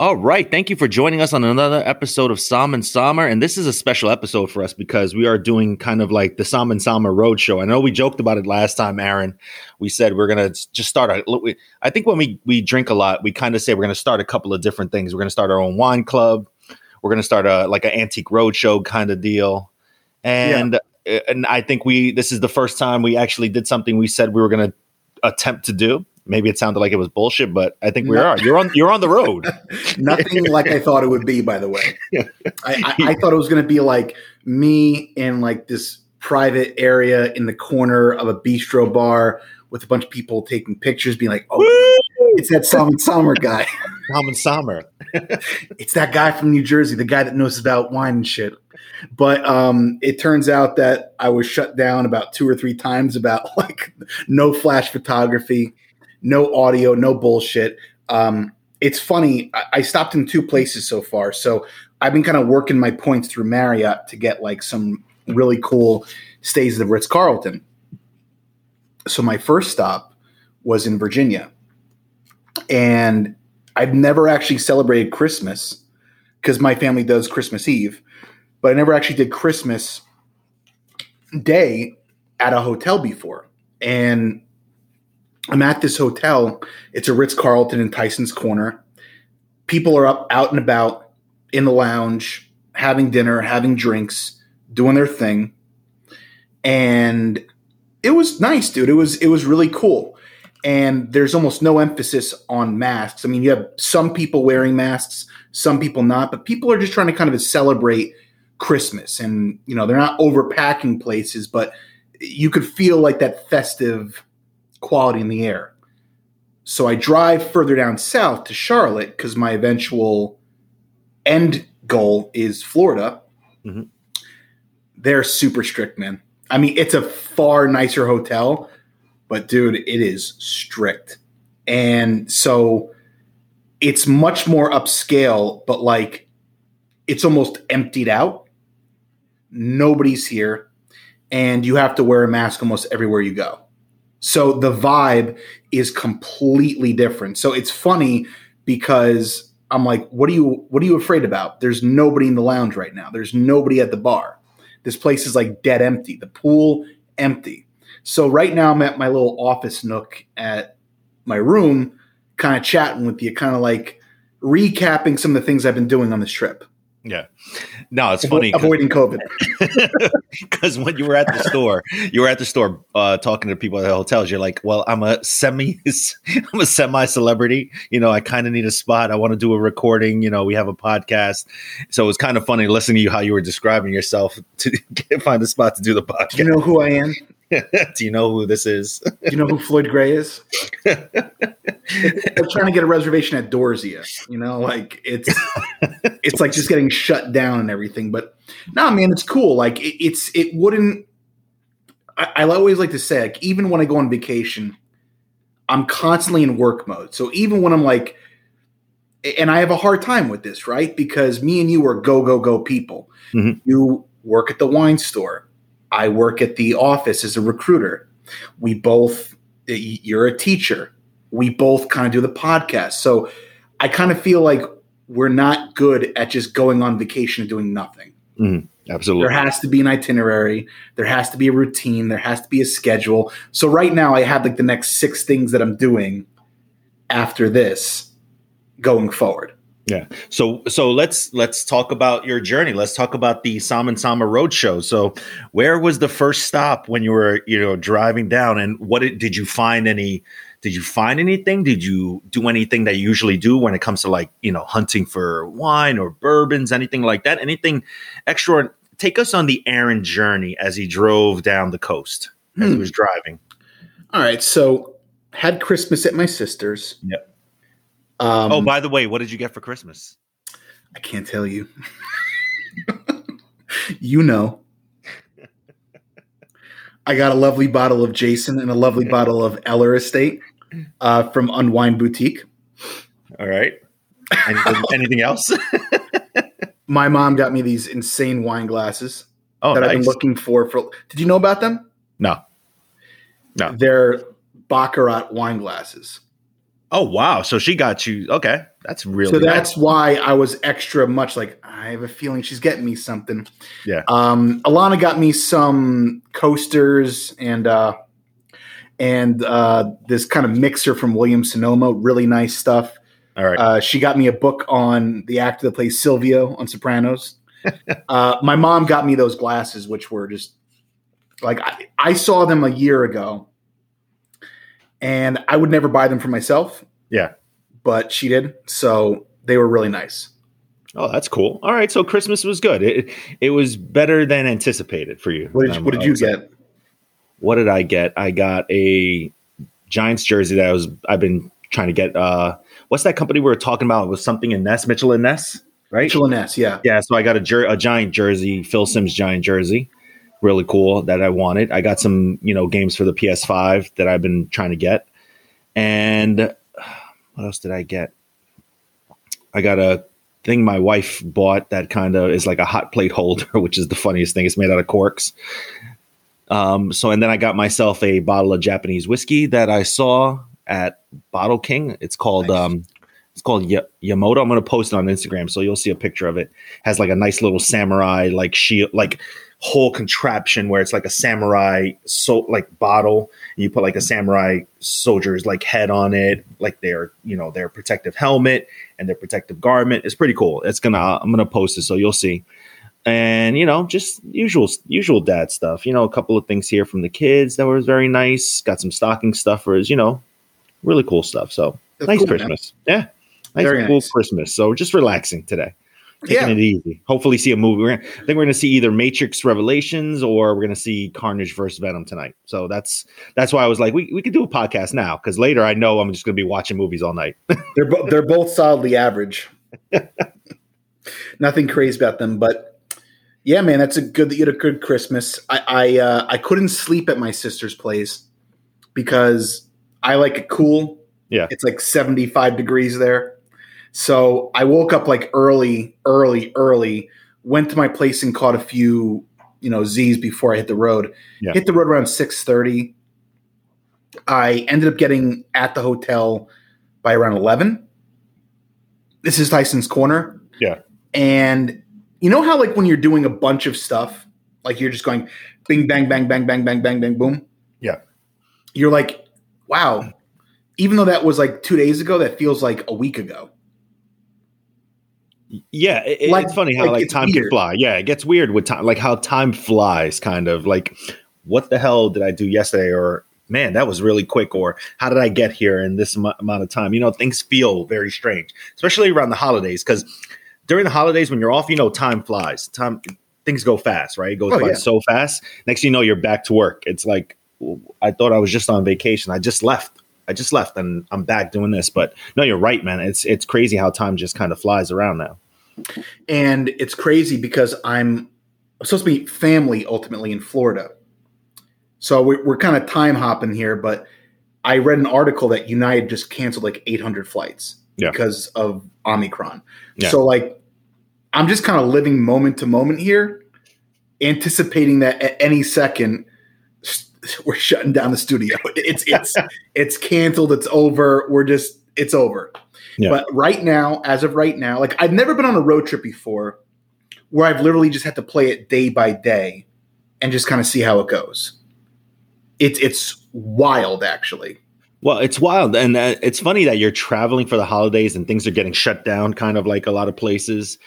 All right. Thank you for joining us on another episode of Sam and Summer. And this is a special episode for us because we are doing kind of like the Sam and Summer Roadshow. I know we joked about it last time, Aaron. We said we're going to just start. I think when we drink a lot, we kind of say we're going to start a couple of different things. We're going to start our own wine club. We're going to start like an antique roadshow kind of deal. And I think this is the first time we actually did something we said we were going to attempt to do. Maybe it sounded like it was bullshit, but I think we are. You're on the road. Nothing like I thought it would be, by the way. I thought it was going to be like me in like this private area in the corner of a bistro bar with a bunch of people taking pictures, being like, oh, it's that Sam and Summer guy. Sam and Summer. It's that guy from New Jersey, the guy that knows about wine and shit. But it turns out that I was shut down about 2 or 3 times about like no flash photography. No audio, no bullshit. It's funny. I stopped in 2 places so far. So I've been kind of working my points through Marriott to get like some really cool stays at the Ritz-Carlton. So my first stop was in Virginia. And I've never actually celebrated Christmas because my family does Christmas Eve. But I never actually did Christmas Day at a hotel before. And I'm at this hotel. It's a Ritz-Carlton in Tyson's Corner. People are out and about in the lounge, having dinner, having drinks, doing their thing. And it was nice, dude. It was really cool. And there's almost no emphasis on masks. I mean, you have some people wearing masks, some people not, but people are just trying to kind of celebrate Christmas. And, you know, they're not overpacking places, but you could feel like that festive quality in the air. So I drive further down south to Charlotte because my eventual end goal is Florida. Mm-hmm. They're super strict, man. I mean, it's a far nicer hotel, but dude, it is strict. And so it's much more upscale, but like it's almost emptied out. Nobody's here. And you have to wear a mask almost everywhere you go. So the vibe is completely different. So it's funny because I'm like, what are you afraid about? There's nobody in the lounge right now. There's nobody at the bar. This place is like dead empty. The pool, empty. So right now I'm at my little office nook at my room, kind of chatting with you, kind of like recapping some of the things I've been doing on this trip. Yeah. No, it's funny. Avoiding COVID. Because when you were at the store, talking to people at the hotels, you're like, well, I'm a semi celebrity. You know, I kind of need a spot. I want to do a recording. You know, we have a podcast. So it was kind of funny listening to you, how you were describing yourself to find a spot to do the podcast. Do you know who I am? Do you know who this is? Do you know who Floyd Gray is? I'm trying to get a reservation at Dorzia. You know, like it's like just getting shut down and everything. But no, man, it's cool. Like I always like to say, like, even when I go on vacation, I'm constantly in work mode. So even when I'm like, and I have a hard time with this, right? Because me and you are go, go, go people. Mm-hmm. You work at the wine store. I work at the office as a recruiter. You're a teacher. We both kind of do the podcast. So I kind of feel like we're not good at just going on vacation and doing nothing. Mm, absolutely. There has to be an itinerary. There has to be a routine. There has to be a schedule. So right now I have like the next 6 things that I'm doing after this going forward. Yeah. So let's talk about your journey. Let's talk about the Sam and Summer Roadshow. So where was the first stop when you were, you know, driving down, and what did you find anything? Did you do anything that you usually do when it comes to like, you know, hunting for wine or bourbons, anything like that? Anything extra? Take us on the Aaron journey as he drove down the coast as he was driving. All right. So had Christmas at my sister's. Yep. By the way, what did you get for Christmas? I can't tell you. You know. I got a lovely bottle of Jason and a lovely bottle of Eller Estate from Unwind Boutique. All right. Anything else? My mom got me these insane wine glasses that I've been looking for. Did you know about them? No. They're Baccarat wine glasses. Oh, wow. So she got you. Okay. That's really So that's why I was extra much like, I have a feeling she's getting me something. Yeah. Alana got me some coasters and this kind of mixer from Williams Sonoma. Really nice stuff. All right. She got me a book on the actor that plays Silvio on Sopranos. My mom got me those glasses, which were just like, I saw them a year ago. And I would never buy them for myself. Yeah. But she did. So they were really nice. Oh, that's cool. All right. So Christmas was good. It was better than anticipated for you. What did you get? What did I get? I got a Giants jersey that I've been trying to get. What's that company we were talking about? It was something in Ness, Mitchell and Ness, right? Mitchell and Ness, yeah. Yeah. So I got a Giant jersey, Phil Simms Giant jersey. Really cool that I wanted. I got some, games for the PS5 that I've been trying to get. And what else did I get? I got a thing my wife bought that kind of is like a hot plate holder, which is the funniest thing. It's made out of corks. And then I got myself a bottle of Japanese whiskey that I saw at Bottle King. It's called nice. Yamoto. I'm going to post it on Instagram, so you'll see a picture of it. It has like a nice little samurai shield, whole contraption where it's like a samurai bottle, and you put like a samurai soldier's head on it, like their protective helmet and their protective garment. It's pretty cool. I'm gonna post it, so you'll see. And just usual dad stuff. A couple of things here from the kids that was very nice. Got some stocking stuffers. Really cool stuff. So that's nice cool, Christmas, man. Yeah, nice very cool nice. Christmas. So just relaxing today. Taking it easy. Hopefully see a movie. I think we're going to see either Matrix Revelations or we're going to see Carnage vs. Venom tonight. So that's why I was like, we could do a podcast now, because later I know I'm just going to be watching movies all night. They're both solidly average. Nothing crazy about them. But yeah, man, that's that you had a good Christmas. I couldn't sleep at my sister's place because I like it cool. Yeah. It's like 75 degrees there. So I woke up early, went to my place and caught a few, Z's before I hit the road. Yeah. Hit the road around 6:30. I ended up getting at the hotel by around 11. This is Tyson's Corner. Yeah. And you know how when you're doing a bunch of stuff, you're just going bing, bang, bang, bang, bang, bang, bang, bang, boom. Yeah. You're like, wow, even though that was 2 days ago, that feels like a week ago. Yeah, it's funny how time can fly. Yeah, it gets weird with time, how time flies, kind of what the hell did I do yesterday? Or man, that was really quick. Or how did I get here in this amount of time? Things feel very strange, especially around the holidays, because during the holidays when you're off, time flies. Time things go fast, right? It goes by so fast. Next thing you know, you're back to work. It's like I thought I was just on vacation. I just left and I'm back doing this. But no, you're right, man. It's crazy how time just kind of flies around now. And it's crazy because I'm supposed to meet family ultimately in Florida. So we're kind of time hopping here, but I read an article that United just canceled 800 flights because of Omicron. Yeah. So I'm just kind of living moment to moment here, anticipating that at any second we're shutting down the studio. It's it's canceled. It's over. It's over. Yeah. But as of right now, I've never been on a road trip before where I've literally just had to play it day by day and just kind of see how it goes. It's wild, actually. Well, it's wild. And it's funny that you're traveling for the holidays and things are getting shut down, kind of like a lot of places.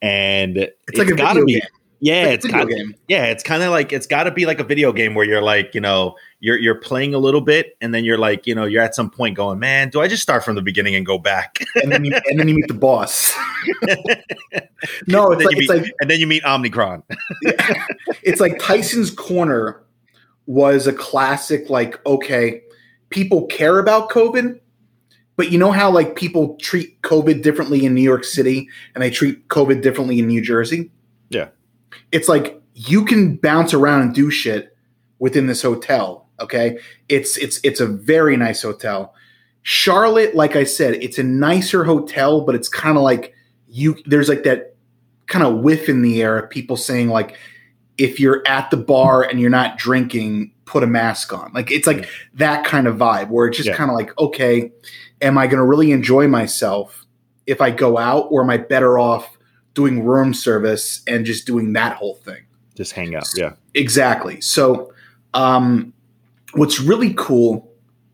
And it's like a video game. Yeah, it's got to be like a video game where you're you're playing a little bit and then you're you're at some point going, man, do I just start from the beginning and go back? and then you meet the boss. No, and then you meet Omicron. Yeah. It's like Tyson's Corner was a classic. Okay, people care about COVID, but you know how people treat COVID differently in New York City and they treat COVID differently in New Jersey. Yeah. It's you can bounce around and do shit within this hotel, okay? It's a very nice hotel. Charlotte, like I said, it's a nicer hotel, but it's kind of there's that kind of whiff in the air of people saying if you're at the bar and you're not drinking, put a mask on. Like, it's like that kind of vibe where it's just kind of like, okay, am I going to really enjoy myself if I go out, or am I better off doing room service and just doing that whole thing? Just hang out. Yeah, exactly. So what's really cool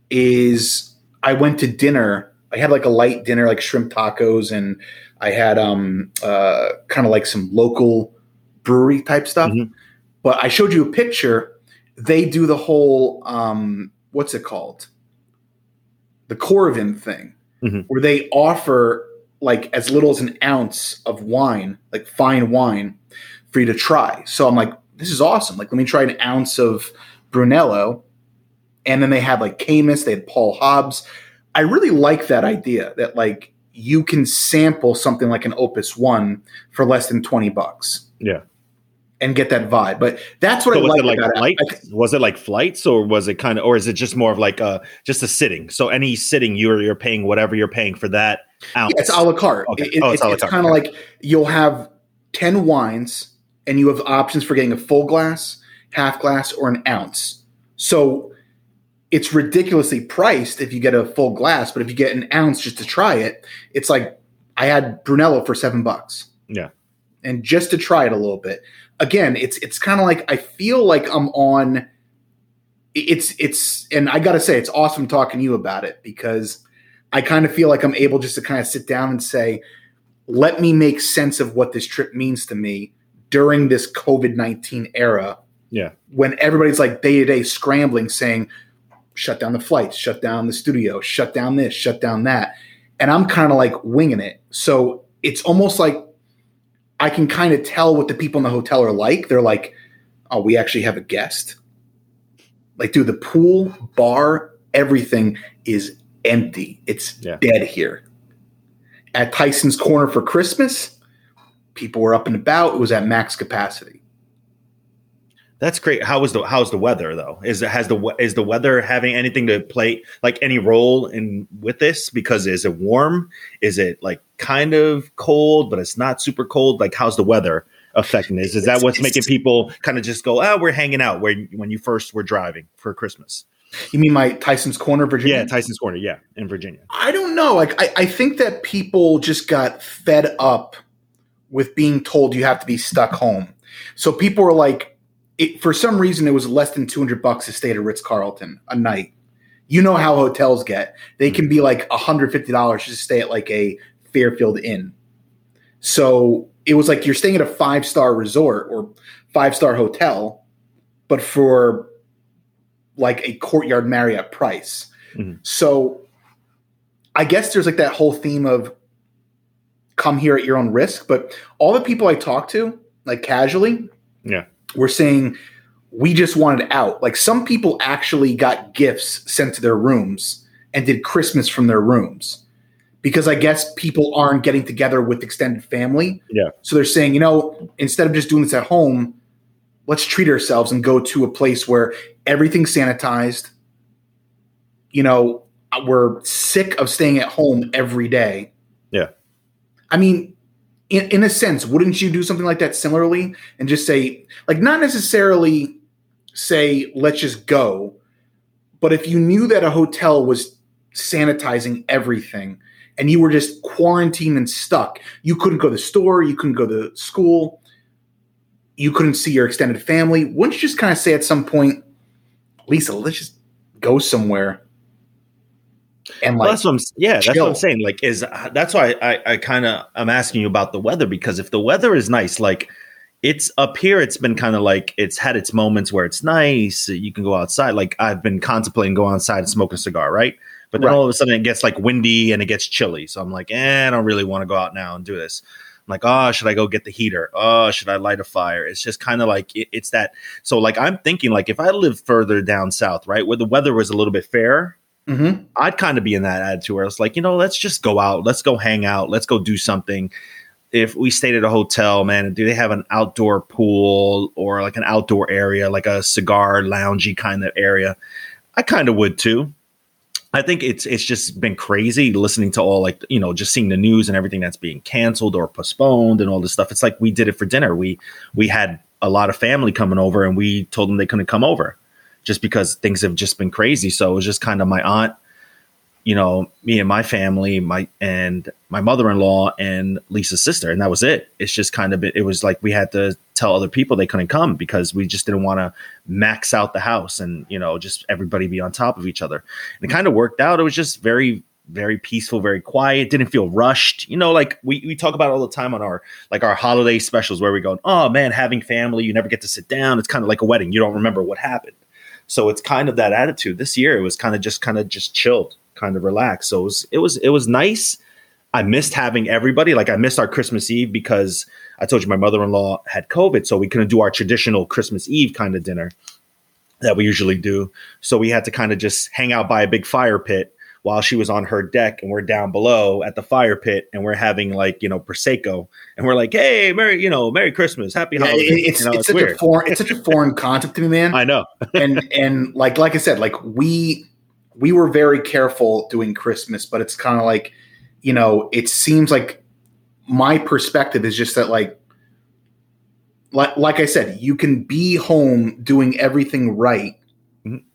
is I went to dinner. I had like a light dinner, like shrimp tacos, and I had kind of like some local brewery type stuff. Mm-hmm. But I showed you a picture. They do the whole what's it called? The Coravin thing, mm-hmm. where they offer like as little as an ounce of wine, like fine wine, for you to try. So I'm like, this is awesome. Like, let me try an ounce of Brunello. And then they had like Caymus, they had Paul Hobbs. I really like that idea that like you can sample something like an Opus One for less than $20. Yeah. And get that vibe. But that's what so I liked like about it. Was it like flights, or was it kind of, or is it just more of like just a sitting? So any sitting, you're paying whatever you're paying for that ounce. Yeah, it's a la carte. Okay. It's kind of like you'll have 10 wines and you have options for getting a full glass, half glass, or an ounce. So it's ridiculously priced if you get a full glass, but if you get an ounce just to try it, it's like I had Brunello for $7. Yeah. And just to try it a little bit. Again, it's kind of like I feel like I'm on it's and I got to say, it's awesome talking to you about it, because I kind of feel like I'm able just to kind of sit down and say, let me make sense of what this trip means to me during this COVID-19 era. Yeah. When everybody's like day-to-day scrambling, saying, shut down the flights, shut down the studio, shut down this, shut down that. And I'm kind of like winging it. So it's almost like I can kind of tell what the people in the hotel are like. They're like, oh, we actually have a guest. Like, dude, the pool, bar, everything is empty. It's dead here. At Tyson's Corner for Christmas, people were up and about. It was at max capacity. That's great. How's the weather though? Is the weather having anything to play, like any role in with this? Because is it warm? Is it like kind of cold, but it's not super cold? Like, how's the weather affecting this? Is that what's making people kind of just go, oh, we're hanging out when you first were driving for Christmas? You mean my Tyson's Corner, Virginia? Yeah, Tyson's Corner. Yeah. In Virginia. I don't know. Like, I think that people just got fed up with being told you have to be stuck home. So people were like, for some reason, it was less than $200 to stay at a Ritz-Carlton a night. You know how hotels get. They can be like $150 just to stay at like a Fairfield Inn. So it was like you're staying at a 5-star resort or 5-star hotel, but for like a Courtyard Marriott price. Mm-hmm. So I guess there's like that whole theme of come here at your own risk. But all the people I talk to, like casually, we're saying we just wanted out. Like, some people actually got gifts sent to their rooms and did Christmas from their rooms, because I guess people aren't getting together with extended family. Yeah. So they're saying, you know, instead of just doing this at home, let's treat ourselves and go to a place where everything's sanitized. You know, we're sick of staying at home every day. Yeah. I mean, in a sense, wouldn't you do something like that similarly and just say, like, not necessarily say, let's just go, but if you knew that a hotel was sanitizing everything and you were just quarantined and stuck, you couldn't go to the store, you couldn't go to school, you couldn't see your extended family, wouldn't you just kind of say at some point, Lisa, let's just go somewhere? And like, well, that's what I'm saying. Like, that's why I kind of I'm asking you about the weather, because if the weather is nice, like it's up here, it's been kind of like it's had its moments where it's nice. You can go outside. Like, I've been contemplating going outside and smoking a cigar, right? But then all of a sudden it gets like windy and it gets chilly. So I'm like, I don't really want to go out now and do this. I'm like, oh, should I go get the heater? Oh, should I light a fire? It's just kind of like it's that. So like I'm thinking, like, if I lived further down south, right, where the weather was a little bit fairer. Mm-hmm. I'd kind of be in that attitude where it's like, you know, let's just go out. Let's go hang out. Let's go do something. If we stayed at a hotel, man, do they have an outdoor pool or like an outdoor area, like a cigar loungy kind of area? I kind of would, too. I think it's just been crazy listening to all, like, you know, just seeing the news and everything that's being canceled or postponed and all this stuff. It's like we did it for dinner. We had a lot of family coming over and we told them they couldn't come over. just because things have just been crazy. So it was just kind of my aunt, you know, me and my family, my mother-in-law and Lisa's sister. And that was it. It's just kind of, it was like, we had to tell other people they couldn't come because we just didn't want to max out the house and, you know, just everybody be on top of each other. And it kind of worked out. It was just very, very peaceful, very quiet. Didn't feel rushed. You know, like we talk about it all the time on our, like our holiday specials where we go, oh man, having family, you never get to sit down. It's kind of like a wedding. You don't remember what happened. So it's kind of that attitude. This year, it was kind of just chilled, kind of relaxed. So it was nice. I missed having everybody. Like I missed our Christmas Eve because I told you my mother-in-law had COVID, so we couldn't do our traditional Christmas Eve kind of dinner that we usually do. So we had to kind of just hang out by a big fire pit while she was on her deck and we're down below at the fire pit and we're having like, you know, Prosecco and we're like, hey, Merry Christmas, Happy Holidays. It's such a foreign concept to me, man. I know. and like I said, like we were very careful doing Christmas, but it's kind of like, you know, it seems like my perspective is just that like I said, you can be home doing everything right. Mm-hmm.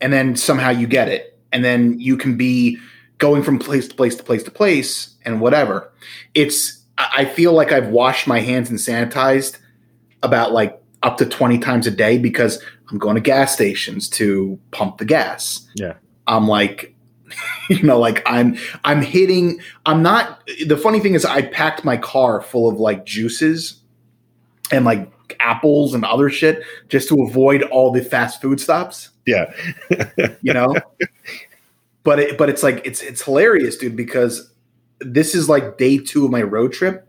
And then somehow you get it. And then you can be going from place to place to place to place and whatever. I feel like I've washed my hands and sanitized about like up to 20 times a day because I'm going to gas stations to pump the gas. Yeah. I'm like, you know, like the funny thing is I packed my car full of like juices and like apples and other shit just to avoid all the fast food stops. Yeah. You know, but it's like, it's hilarious, dude, because this is like day 2 of my road trip.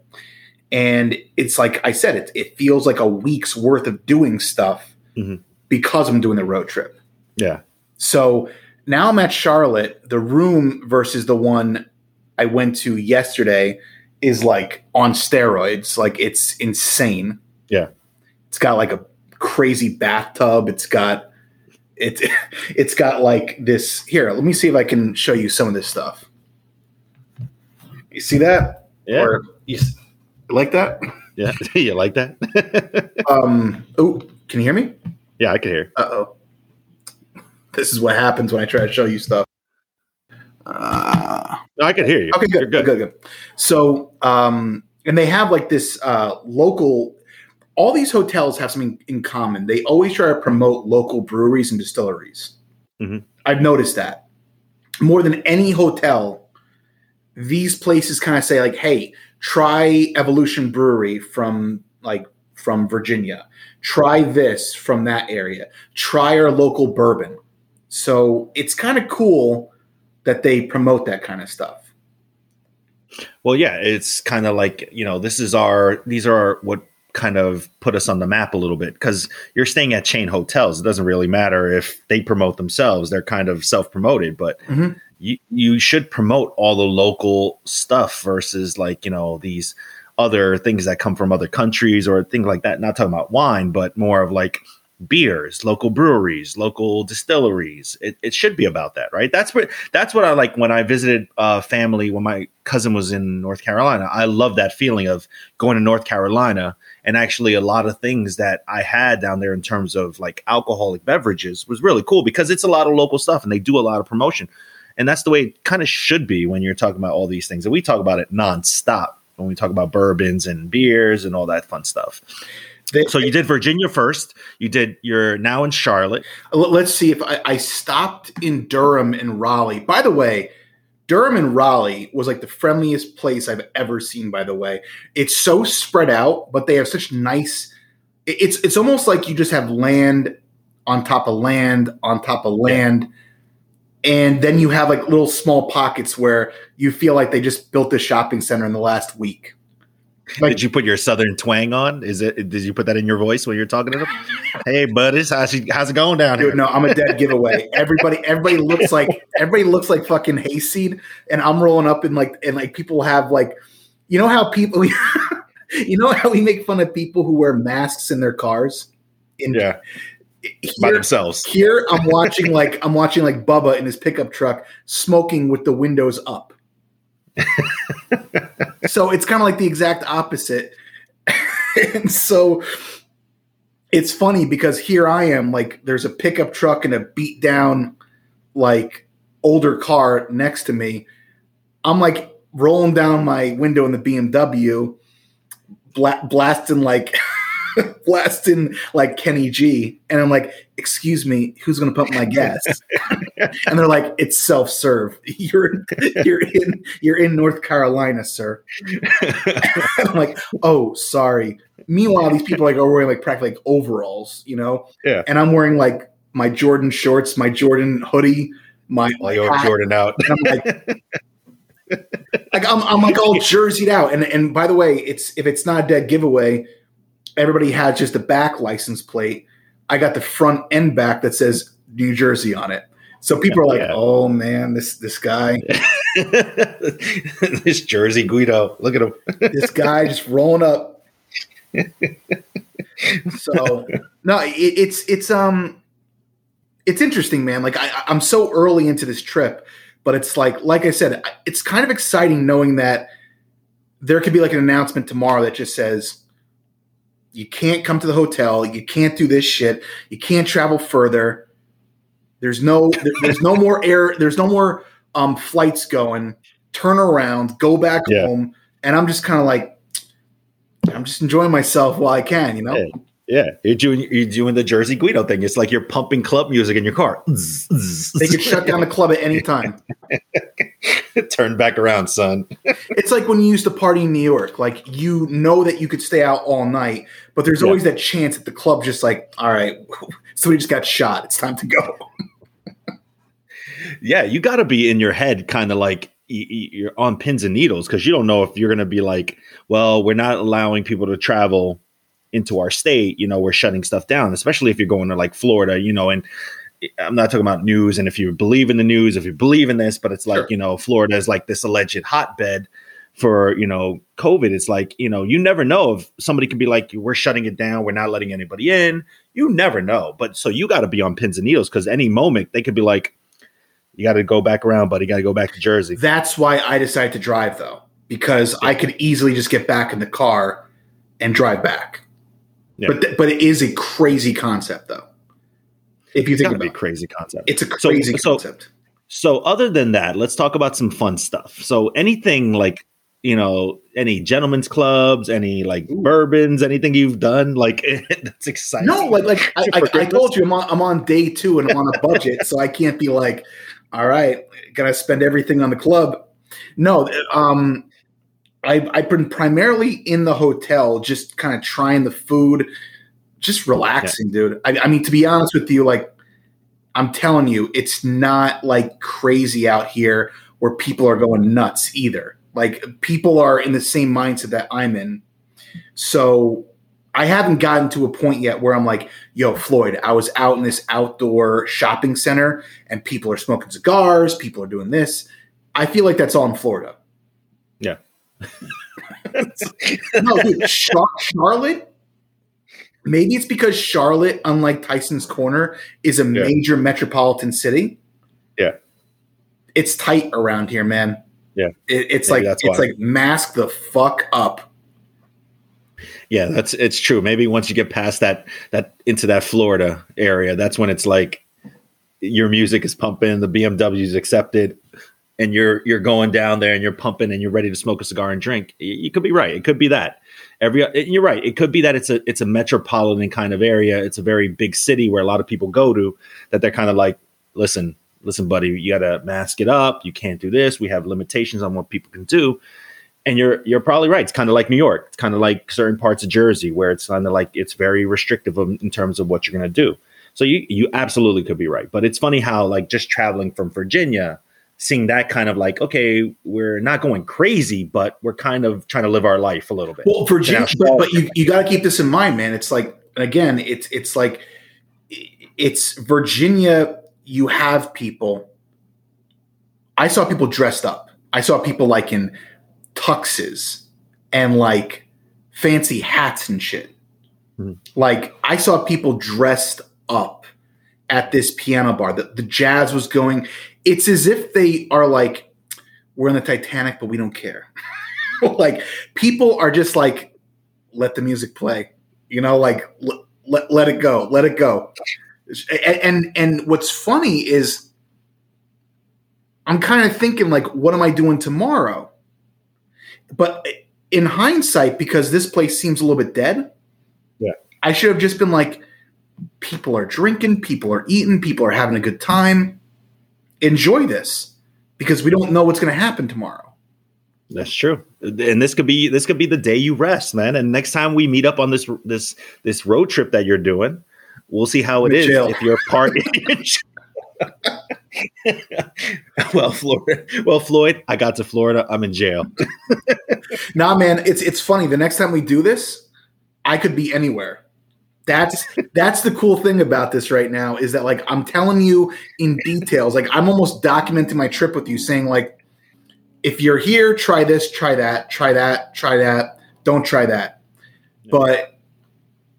And it's like I said, it feels like a week's worth of doing stuff because I'm doing the road trip. Yeah. So now I'm at Charlotte. The room versus the one I went to yesterday is like on steroids. Like it's insane. Yeah. It's got like a crazy bathtub. It's got like this here. Let me see if I can show you some of this stuff. You see that? Yeah. Or you like that? Yeah. You like that? Oh, can you hear me? Yeah, I can hear. Uh-oh. This is what happens when I try to show you stuff. I can hear you. Okay, good. You're good. Good. So, and they have like this local. All these hotels have something in common. They always try to promote local breweries and distilleries. Mm-hmm. I've noticed that more than any hotel. These places kind of say like, "Hey, try Evolution Brewery from Virginia. Try this from that area. Try our local bourbon." So it's kind of cool that they promote that kind of stuff. Well, yeah, it's kind of like, you know, these are what kind of put us on the map a little bit, because you're staying at chain hotels. It doesn't really matter if they promote themselves. They're kind of self-promoted, but you should promote all the local stuff versus like, you know, these other things that come from other countries or things like that. Not talking about wine, but more of like beers, local breweries, local distilleries. It should be about that, right? That's what I like when I visited family when my cousin was in North Carolina. I love that feeling of going to North Carolina, and actually a lot of things that I had down there in terms of like alcoholic beverages was really cool because it's a lot of local stuff and they do a lot of promotion. And that's the way it kind of should be when you're talking about all these things. And we talk about it nonstop when we talk about bourbons and beers and all that fun stuff. So you did Virginia first. You're now in Charlotte. Let's see if I stopped in Durham and Raleigh. By the way, Durham and Raleigh was like the friendliest place I've ever seen, by the way. It's so spread out, but they have such nice – it's almost like you just have land on top of land on top of land. And then you have like little small pockets where you feel like they just built a shopping center in the last week. Like, did you put your Southern twang on? Did you put that in your voice when you're talking to them? Hey, buddies, how's it going down here? Dude, no, I'm a dead giveaway. Everybody looks like fucking hayseed, and I'm rolling up and like people have like, you know how people, you know how we make fun of people who wear masks in their cars, by themselves. Here, I'm watching like Bubba in his pickup truck smoking with the windows up. So it's kind of like the exact opposite. And so it's funny because here I am, like, there's a pickup truck and a beat down, like, older car next to me. I'm like rolling down my window in the BMW, blasting like Kenny G, and I'm like, "Excuse me, who's going to pump my gas?" And they're like, "It's self-serve. You're in North Carolina, sir." I'm like, "Oh, sorry." Meanwhile, these people like are wearing like practically like overalls, you know? Yeah. And I'm wearing like my Jordan shorts, my Jordan hoodie, my hat, Jordan out. And I'm like, I'm like all jerseyed out. And by the way, if it's not a dead giveaway, everybody had just the back license plate. I got the front and back that says New Jersey on it. So people are like, "Oh man, this guy, this Jersey Guido, look at him, this guy just rolling up." So no, it's interesting, man. Like I'm so early into this trip, but it's like I said, it's kind of exciting knowing that there could be like an announcement tomorrow that just says, "You can't come to the hotel. You can't do this shit. You can't travel further. There's no more air. There's no more flights going. Turn around. Go back home." And I'm just kind of like, I'm just enjoying myself while I can, you know. Yeah, you're doing the Jersey Guido thing. It's like you're pumping club music in your car. They could shut down the club at any time. Turn back around, son. It's like when you used to party in New York. Like, you know that you could stay out all night, but there's always that chance that the club just like, all right, somebody just got shot. It's time to go. Yeah, you got to be in your head kind of like you're on pins and needles because you don't know if you're going to be like, well, we're not allowing people to travel into our state, you know, we're shutting stuff down, especially if you're going to like Florida, you know, and I'm not talking about news. And if you believe in the news, if you believe in this, but it's like, you know, Florida is like this alleged hotbed for, you know, COVID. It's like, you know, you never know if somebody could be like, we're shutting it down. We're not letting anybody in. You never know. But so you got to be on pins and needles because any moment they could be like, you got to go back around, buddy. You got to go back to Jersey. That's why I decided to drive though, because I could easily just get back in the car and drive back. Yeah. But it is a crazy concept, though. If you think about it, it's a crazy concept. It's a crazy concept. So other than that, let's talk about some fun stuff. So anything like, you know, any gentlemen's clubs, any like bourbons, anything you've done, like that's exciting. No, like I told you, I'm on day two and I'm on a budget, so I can't be like, all right, gotta spend everything on the club. No, I've been primarily in the hotel, just kind of trying the food, just relaxing, dude. I mean, to be honest with you, like, I'm telling you, it's not like crazy out here where people are going nuts either. Like, people are in the same mindset that I'm in. So I haven't gotten to a point yet where I'm like, yo, Floyd, I was out in this outdoor shopping center and people are smoking cigars, people are doing this. I feel like that's all in Florida. Yeah. No, dude, Charlotte. Maybe it's because Charlotte, unlike Tyson's Corner, is a major metropolitan city. Yeah, it's tight around here, man. Yeah, it's maybe like it's why. Like mask the fuck up. Yeah, it's true. Maybe once you get past that into that Florida area, that's when it's like your music is pumping, the BMW's accepted. And you're going down there and you're pumping and you're ready to smoke a cigar and drink. You could be right. It could be that. You're right. It could be that it's a metropolitan kind of area. It's a very big city where a lot of people go to. That they're kind of like, listen, buddy, you got to mask it up. You can't do this. We have limitations on what people can do. And you're probably right. It's kind of like New York. It's kind of like certain parts of Jersey where it's kind of like it's very restrictive in terms of what you're going to do. So you absolutely could be right. But it's funny how like just traveling from Virginia. Seeing that kind of like, okay, we're not going crazy, but we're kind of trying to live our life a little bit. Well, Virginia, but you got to keep this in mind, man. It's like, again, it's like, it's Virginia. You have people. I saw people dressed up. I saw people like in tuxes and like fancy hats and shit. Mm-hmm. Like I saw people dressed up at this piano bar. The jazz was going. It's as if they are like, we're in the Titanic, but we don't care. Like people are just like, let the music play, you know, like Let it go. Let it go. And what's funny is I'm kind of thinking, like, what am I doing tomorrow? But in hindsight, because this place seems a little bit dead, yeah, I should have just been like, people are drinking, people are eating, people are having a good time. Enjoy this, because we don't know what's going to happen tomorrow. That's true. And this could be the day you rest, man. And next time we meet up on this road trip that you're doing, we'll see how it is if you're part Well, Floyd, I got to Florida. I'm in jail. Nah, man, it's funny. The next time we do this, I could be anywhere. That's the cool thing about this right now, is that, like, I'm telling you in details. Like, I'm almost documenting my trip with you, saying, like, if you're here, try this, try that, try that, try that. Don't try that. Yeah. But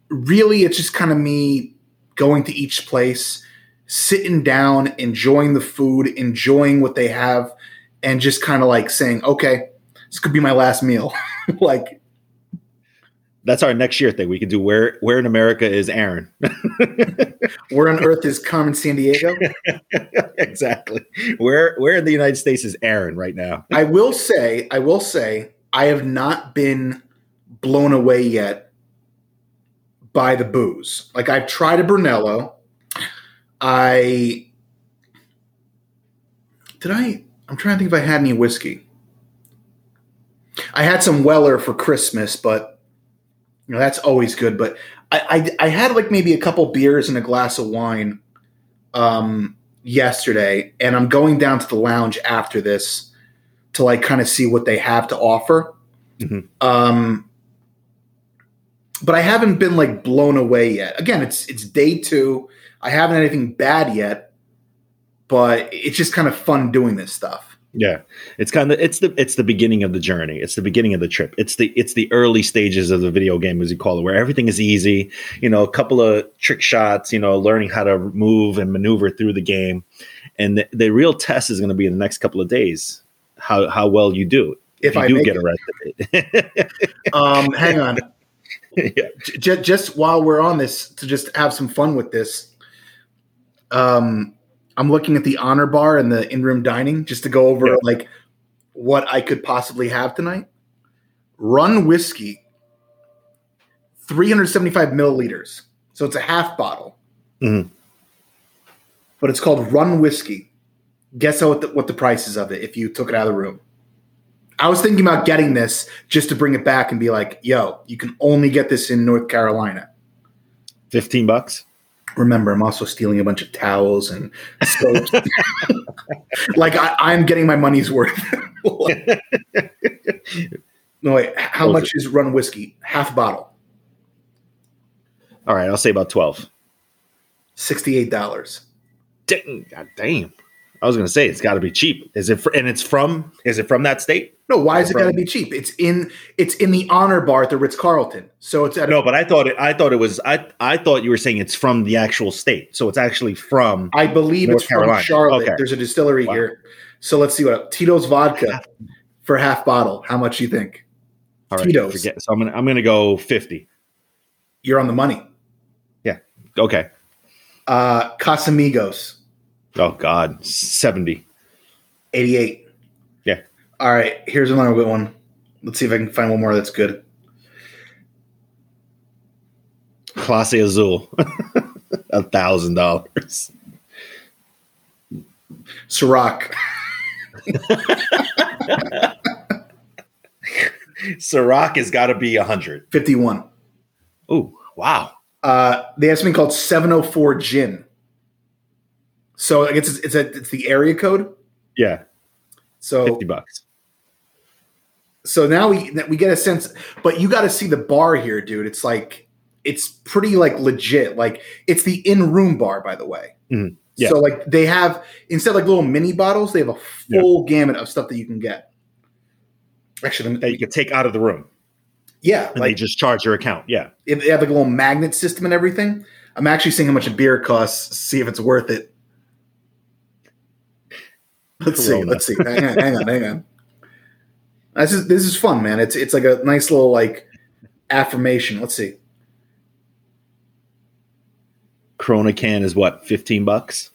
really, it's just kind of me going to each place, sitting down, enjoying the food, enjoying what they have, and just kind of like saying, okay, this could be my last meal. Like, that's our next year thing. We can do where in America is Aaron? Where on earth is Carmen San Diego? Exactly. Where in the United States is Aaron right now? I will say I have not been blown away yet by the booze. Like, I've tried a Brunello. I'm trying to think if I had any whiskey. I had some Weller for Christmas, but you know, that's always good. But I had, like, maybe a couple beers and a glass of wine yesterday, and I'm going down to the lounge after this to, like, kind of see what they have to offer. Mm-hmm. But I haven't been, like, blown away yet. Again, it's day two. I haven't had anything bad yet, but it's just kind of fun doing this stuff. Yeah, it's the beginning of the journey. It's the beginning of the trip. It's the early stages of the video game, as you call it, where everything is easy. You know, a couple of trick shots. You know, learning how to move and maneuver through the game, and the real test is going to be in the next couple of days. How well you do if you do get arrested. Hang on. Yeah. Just while we're on this, to just have some fun with this. I'm looking at the honor bar and the in-room dining just to go over like what I could possibly have tonight. Run whiskey, 375 milliliters. So it's a half bottle. Mm-hmm. But it's called Run Whiskey. Guess what the price is of it if you took it out of the room. I was thinking about getting this just to bring it back and be like, yo, you can only get this in North Carolina. $15? Remember, I'm also stealing a bunch of towels and soaps. Like, I'm getting my money's worth. No, wait. How much is Run Whiskey? Half bottle. All right. I'll say about $12. $68. God damn. I was going to say it's got to be cheap. Is it from that state? No, why is it got to be cheap? It's in the honor bar at the Ritz-Carlton. So it's but I thought you were saying it's from the actual state. So it's actually from I believe North it's Carolina. From Charlotte. Okay. There's a distillery here. So let's see what Tito's vodka for half bottle. How much do you think? All right, Tito's. So I'm going to go 50. You're on the money. Yeah. Okay. Casamigos. Oh God, 70. 88. Yeah. All right, here's another good one. Let's see if I can find one more that's good. Clase Azul, $1,000. Ciroc. Ciroc has got to be 100. 51. Oh wow. They have something called 704 Gin. So I guess it's the area code. Yeah. So $50. So now we get a sense, but you got to see the bar here, dude. It's like, it's pretty like legit. Like it's the in-room bar, by the way. Mm-hmm. Yeah. So like they have, instead of like little mini bottles, they have a full gamut of stuff that you can get. Actually, that you can take out of the room. Yeah. And like, they just charge your account. Yeah. They have like a little magnet system and everything. I'm actually seeing how much a beer costs. See if it's worth it. Let's see. Hang on. This is fun, man. It's like a nice little like affirmation. Let's see. Corona can is what, $15?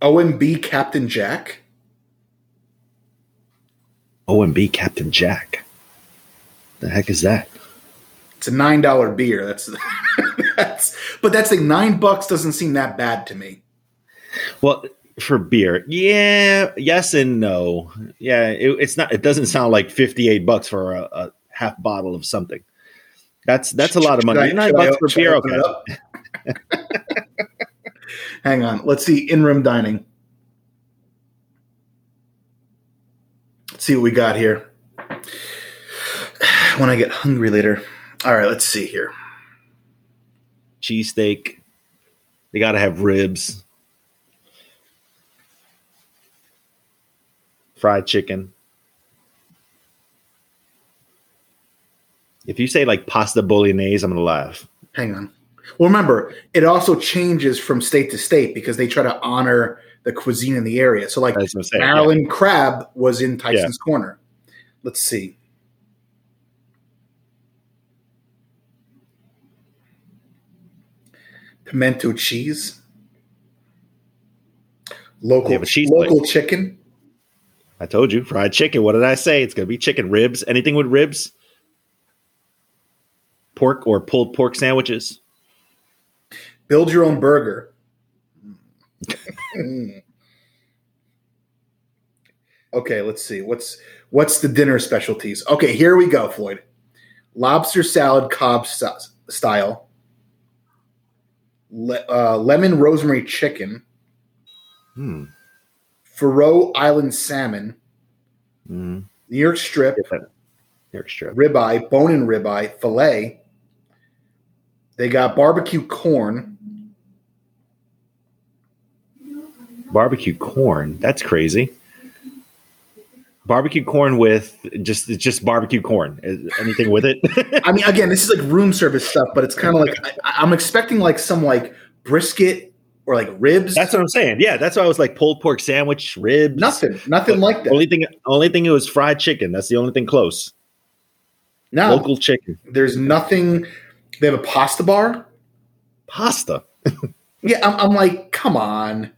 OMB Captain Jack. OMB Captain Jack. The heck is that? It's a $9 beer. But that's like $9 doesn't seem that bad to me. Well, for beer, yeah, yes and no. Yeah, it's not. It doesn't sound like $58 for a half bottle of something. That's a lot of money. $9 for beer, okay. Hang on. Let's see. In-room dining. Let's see what we got here. When I get hungry later. All right. Let's see here. Cheesesteak. They got to have ribs. Fried chicken. If you say like pasta bolognese, I'm going to laugh. Hang on. Well, remember, it also changes from state to state because they try to honor the cuisine in the area. So, like, Maryland crab was in Tyson's Corner. Let's see. Pimento cheese. Local chicken. I told you. Fried chicken. What did I say? It's going to be chicken ribs. Anything with ribs. Pork or pulled pork sandwiches. Build your own burger. Okay, let's see. What's the dinner specialties? Okay, here we go, Floyd. Lobster salad Cobb style. Lemon rosemary chicken. Faroe Island salmon. New York strip. New York strip. Ribeye, bone in ribeye, filet. They got barbecue corn. Barbecue corn? That's crazy. Barbecue corn with just barbecue corn. Anything with it? I mean, again, this is like room service stuff, but it's kind of like I'm expecting like some like brisket or like ribs. That's what I'm saying. Yeah, that's why I was like pulled pork sandwich, ribs. Nothing like that. Only thing it was fried chicken. That's the only thing close. No. Local chicken. There's nothing. They have a pasta bar. Pasta. Yeah, I'm like, come on.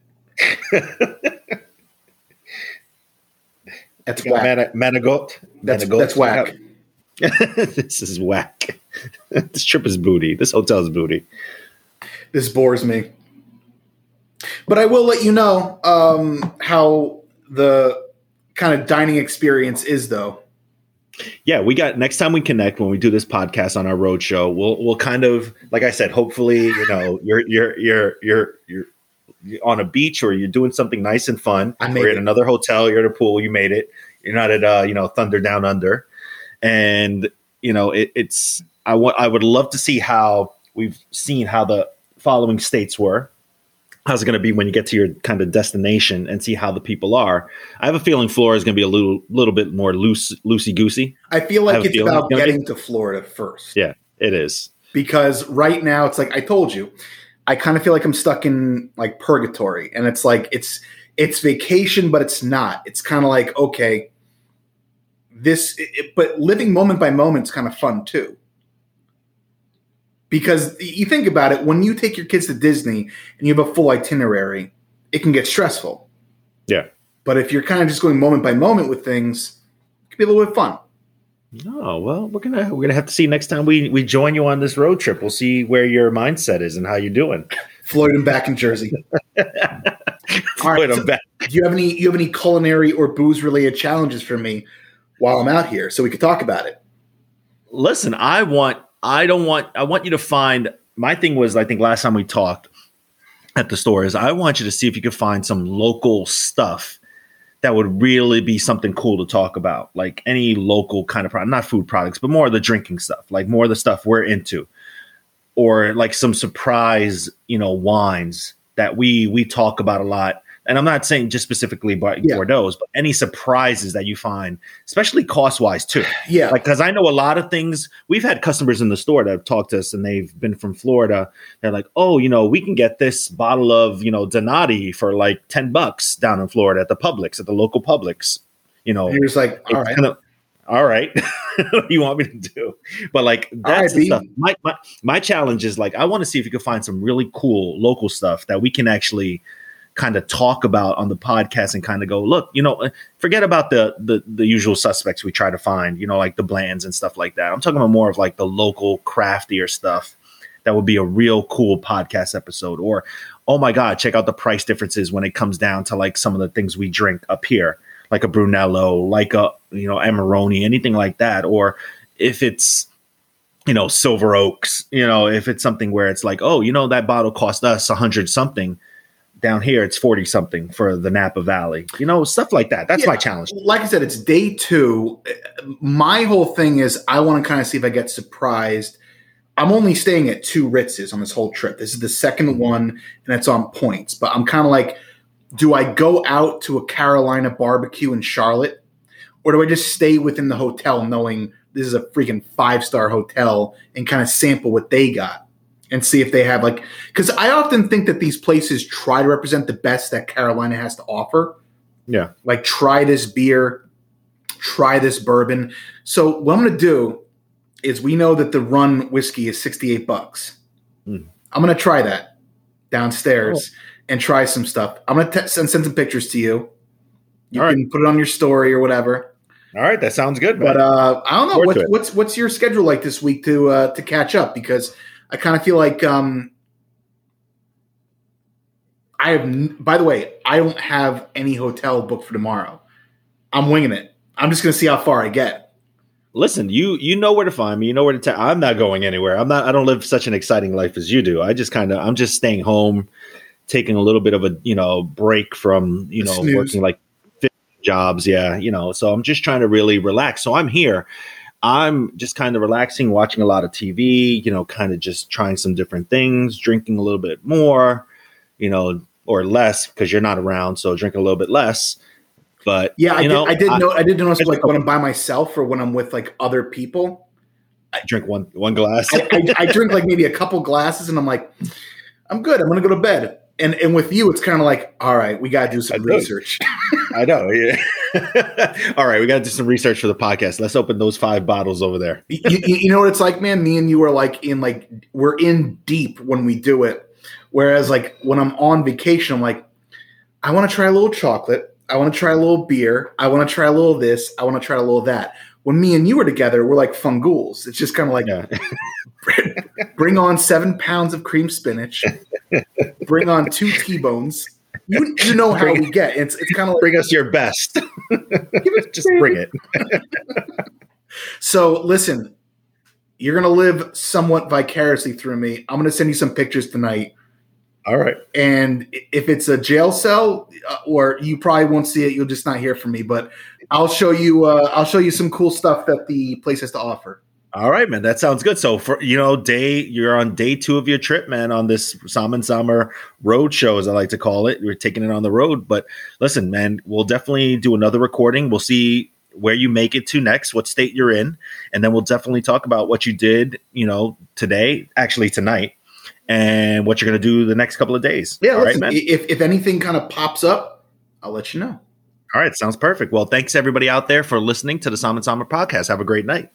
That's whack. Manigot. That's whack. This is whack. This trip is booty. This hotel is booty. This bores me. But I will let you know how the kind of dining experience is, though. Yeah, we got next time we connect when we do this podcast on our road show. We'll kind of, like I said, hopefully, you know, you're on a beach or you're doing something nice and fun. You're at another hotel, you're at a pool, you made it. You're not at Thunder Down Under. And you know, it's I would love to see how we've seen how the following states were. How's it going to be when you get to your kind of destination and see how the people are? I have a feeling Florida is going to be a little bit more loosey-goosey. I feel like it's about getting to Florida first. Yeah, it is. Because right now it's like I told you, I kind of feel like I'm stuck in like purgatory, and it's like it's vacation, but it's not. It's kind of like okay, but living moment by moment is kind of fun too. Because you think about it, when you take your kids to Disney and you have a full itinerary, it can get stressful. Yeah. But if you're kind of just going moment by moment with things, it can be a little bit fun. Oh, well, we're gonna have to see next time we join you on this road trip. We'll see where your mindset is and how you're doing. Floyd, I'm back in Jersey. All right, so back. Do you have any culinary or booze related challenges for me while I'm out here so we could talk about it? Listen, I want you to find – my thing was I think last time we talked at the store is I want you to see if you could find some local stuff that would really be something cool to talk about, like any local kind of product, not food products, but more of the drinking stuff, like more of the stuff we're into, or like some surprise, you know, wines that we talk about a lot. And I'm not saying just specifically Bordeaux's, but any surprises that you find, especially cost-wise too. Yeah. Like, because I know a lot of things. We've had customers in the store that have talked to us, and they've been from Florida. They're like, oh, you know, we can get this bottle of, you know, Donati for like $10 down in Florida at the Publix, at the local Publix. you know, he was like, all right. What do you want me to do? But like, that's the stuff. My challenge is like, I want to see if you can find some really cool local stuff that we can actually kind of talk about on the podcast and kind of go, look, you know, forget about the usual suspects we try to find, you know, like the Blands and stuff like that. I'm talking about more of like the local craftier stuff. That would be a real cool podcast episode. Or, oh my God, check out the price differences when it comes down to like some of the things we drink up here, like a Brunello, like a, you know, Amarone, anything like that. Or if it's, you know, Silver Oaks, you know, if it's something where it's like, oh, you know, that bottle cost us 100 something. Down here, it's 40 something for the Napa Valley, you know, stuff like that. That's my challenge. Like I said, it's day two. My whole thing is I want to kind of see if I get surprised. I'm only staying at 2 Ritzes on this whole trip. This is the second one, and it's on points. But I'm kind of like, do I go out to a Carolina barbecue in Charlotte, or do I just stay within the hotel knowing this is a freaking 5-star hotel and kind of sample what they got? And see if they have like, because I often think that these places try to represent the best that Carolina has to offer. Yeah. Like try this beer, try this bourbon. So what I'm going to do is we know that the Run whiskey is $68. I'm going to try that downstairs and try some stuff. I'm going to send some pictures to you. You can put it on your story or whatever. All right. That sounds good. But I don't know. What's your schedule like this week to catch up? Because I kind of feel like by the way, I don't have any hotel booked for tomorrow. I'm winging it. I'm just going to see how far I get. Listen, you know where to find me. You know where to I'm not going anywhere. I don't live such an exciting life as you do. I'm just staying home, taking a little bit of a, you know, break from, you know, working like 50 jobs. Yeah. You know, so I'm just trying to really relax. So I'm here. I'm just kind of relaxing, watching a lot of TV, you know, kind of just trying some different things, drinking a little bit more, you know, or less because you're not around. So drinking a little bit less. But yeah, I did notice like when I'm by myself or when I'm with like other people, I drink one glass. I drink like maybe a couple glasses and I'm like, I'm good. I'm going to go to bed. And with you, it's kind of like, all right, we got to do some research. I know. Yeah. All right, we got to do some research for the podcast. Let's open those 5 bottles over there. you know what it's like, man? Me and you are like we're in deep when we do it. Whereas like when I'm on vacation, I'm like, I want to try a little chocolate. I want to try a little beer. I want to try a little this. I want to try a little that. When me and you are together, we're like fungals. It's just kind of like, bring on 7 pounds of cream spinach. Bring on 2 T-bones. You know how we get. It's kind of like, bring us your best. Just bring it. So listen, you're going to live somewhat vicariously through me. I'm going to send you some pictures tonight. All right. And if it's a jail cell, or you probably won't see it, you'll just not hear from me. But I'll show you some cool stuff that the place has to offer. All right, man. That sounds good. So you're on day 2 of your trip, man, on this Sam and Summer Roadshow, as I like to call it. We're taking it on the road. But listen, man, we'll definitely do another recording. We'll see where you make it to next, what state you're in. And then we'll definitely talk about what you did, you know, tonight, and what you're going to do the next couple of days. Yeah, all right, man. If anything kind of pops up, I'll let you know. All right. Sounds perfect. Well, thanks everybody out there for listening to the Sam and Summer podcast. Have a great night.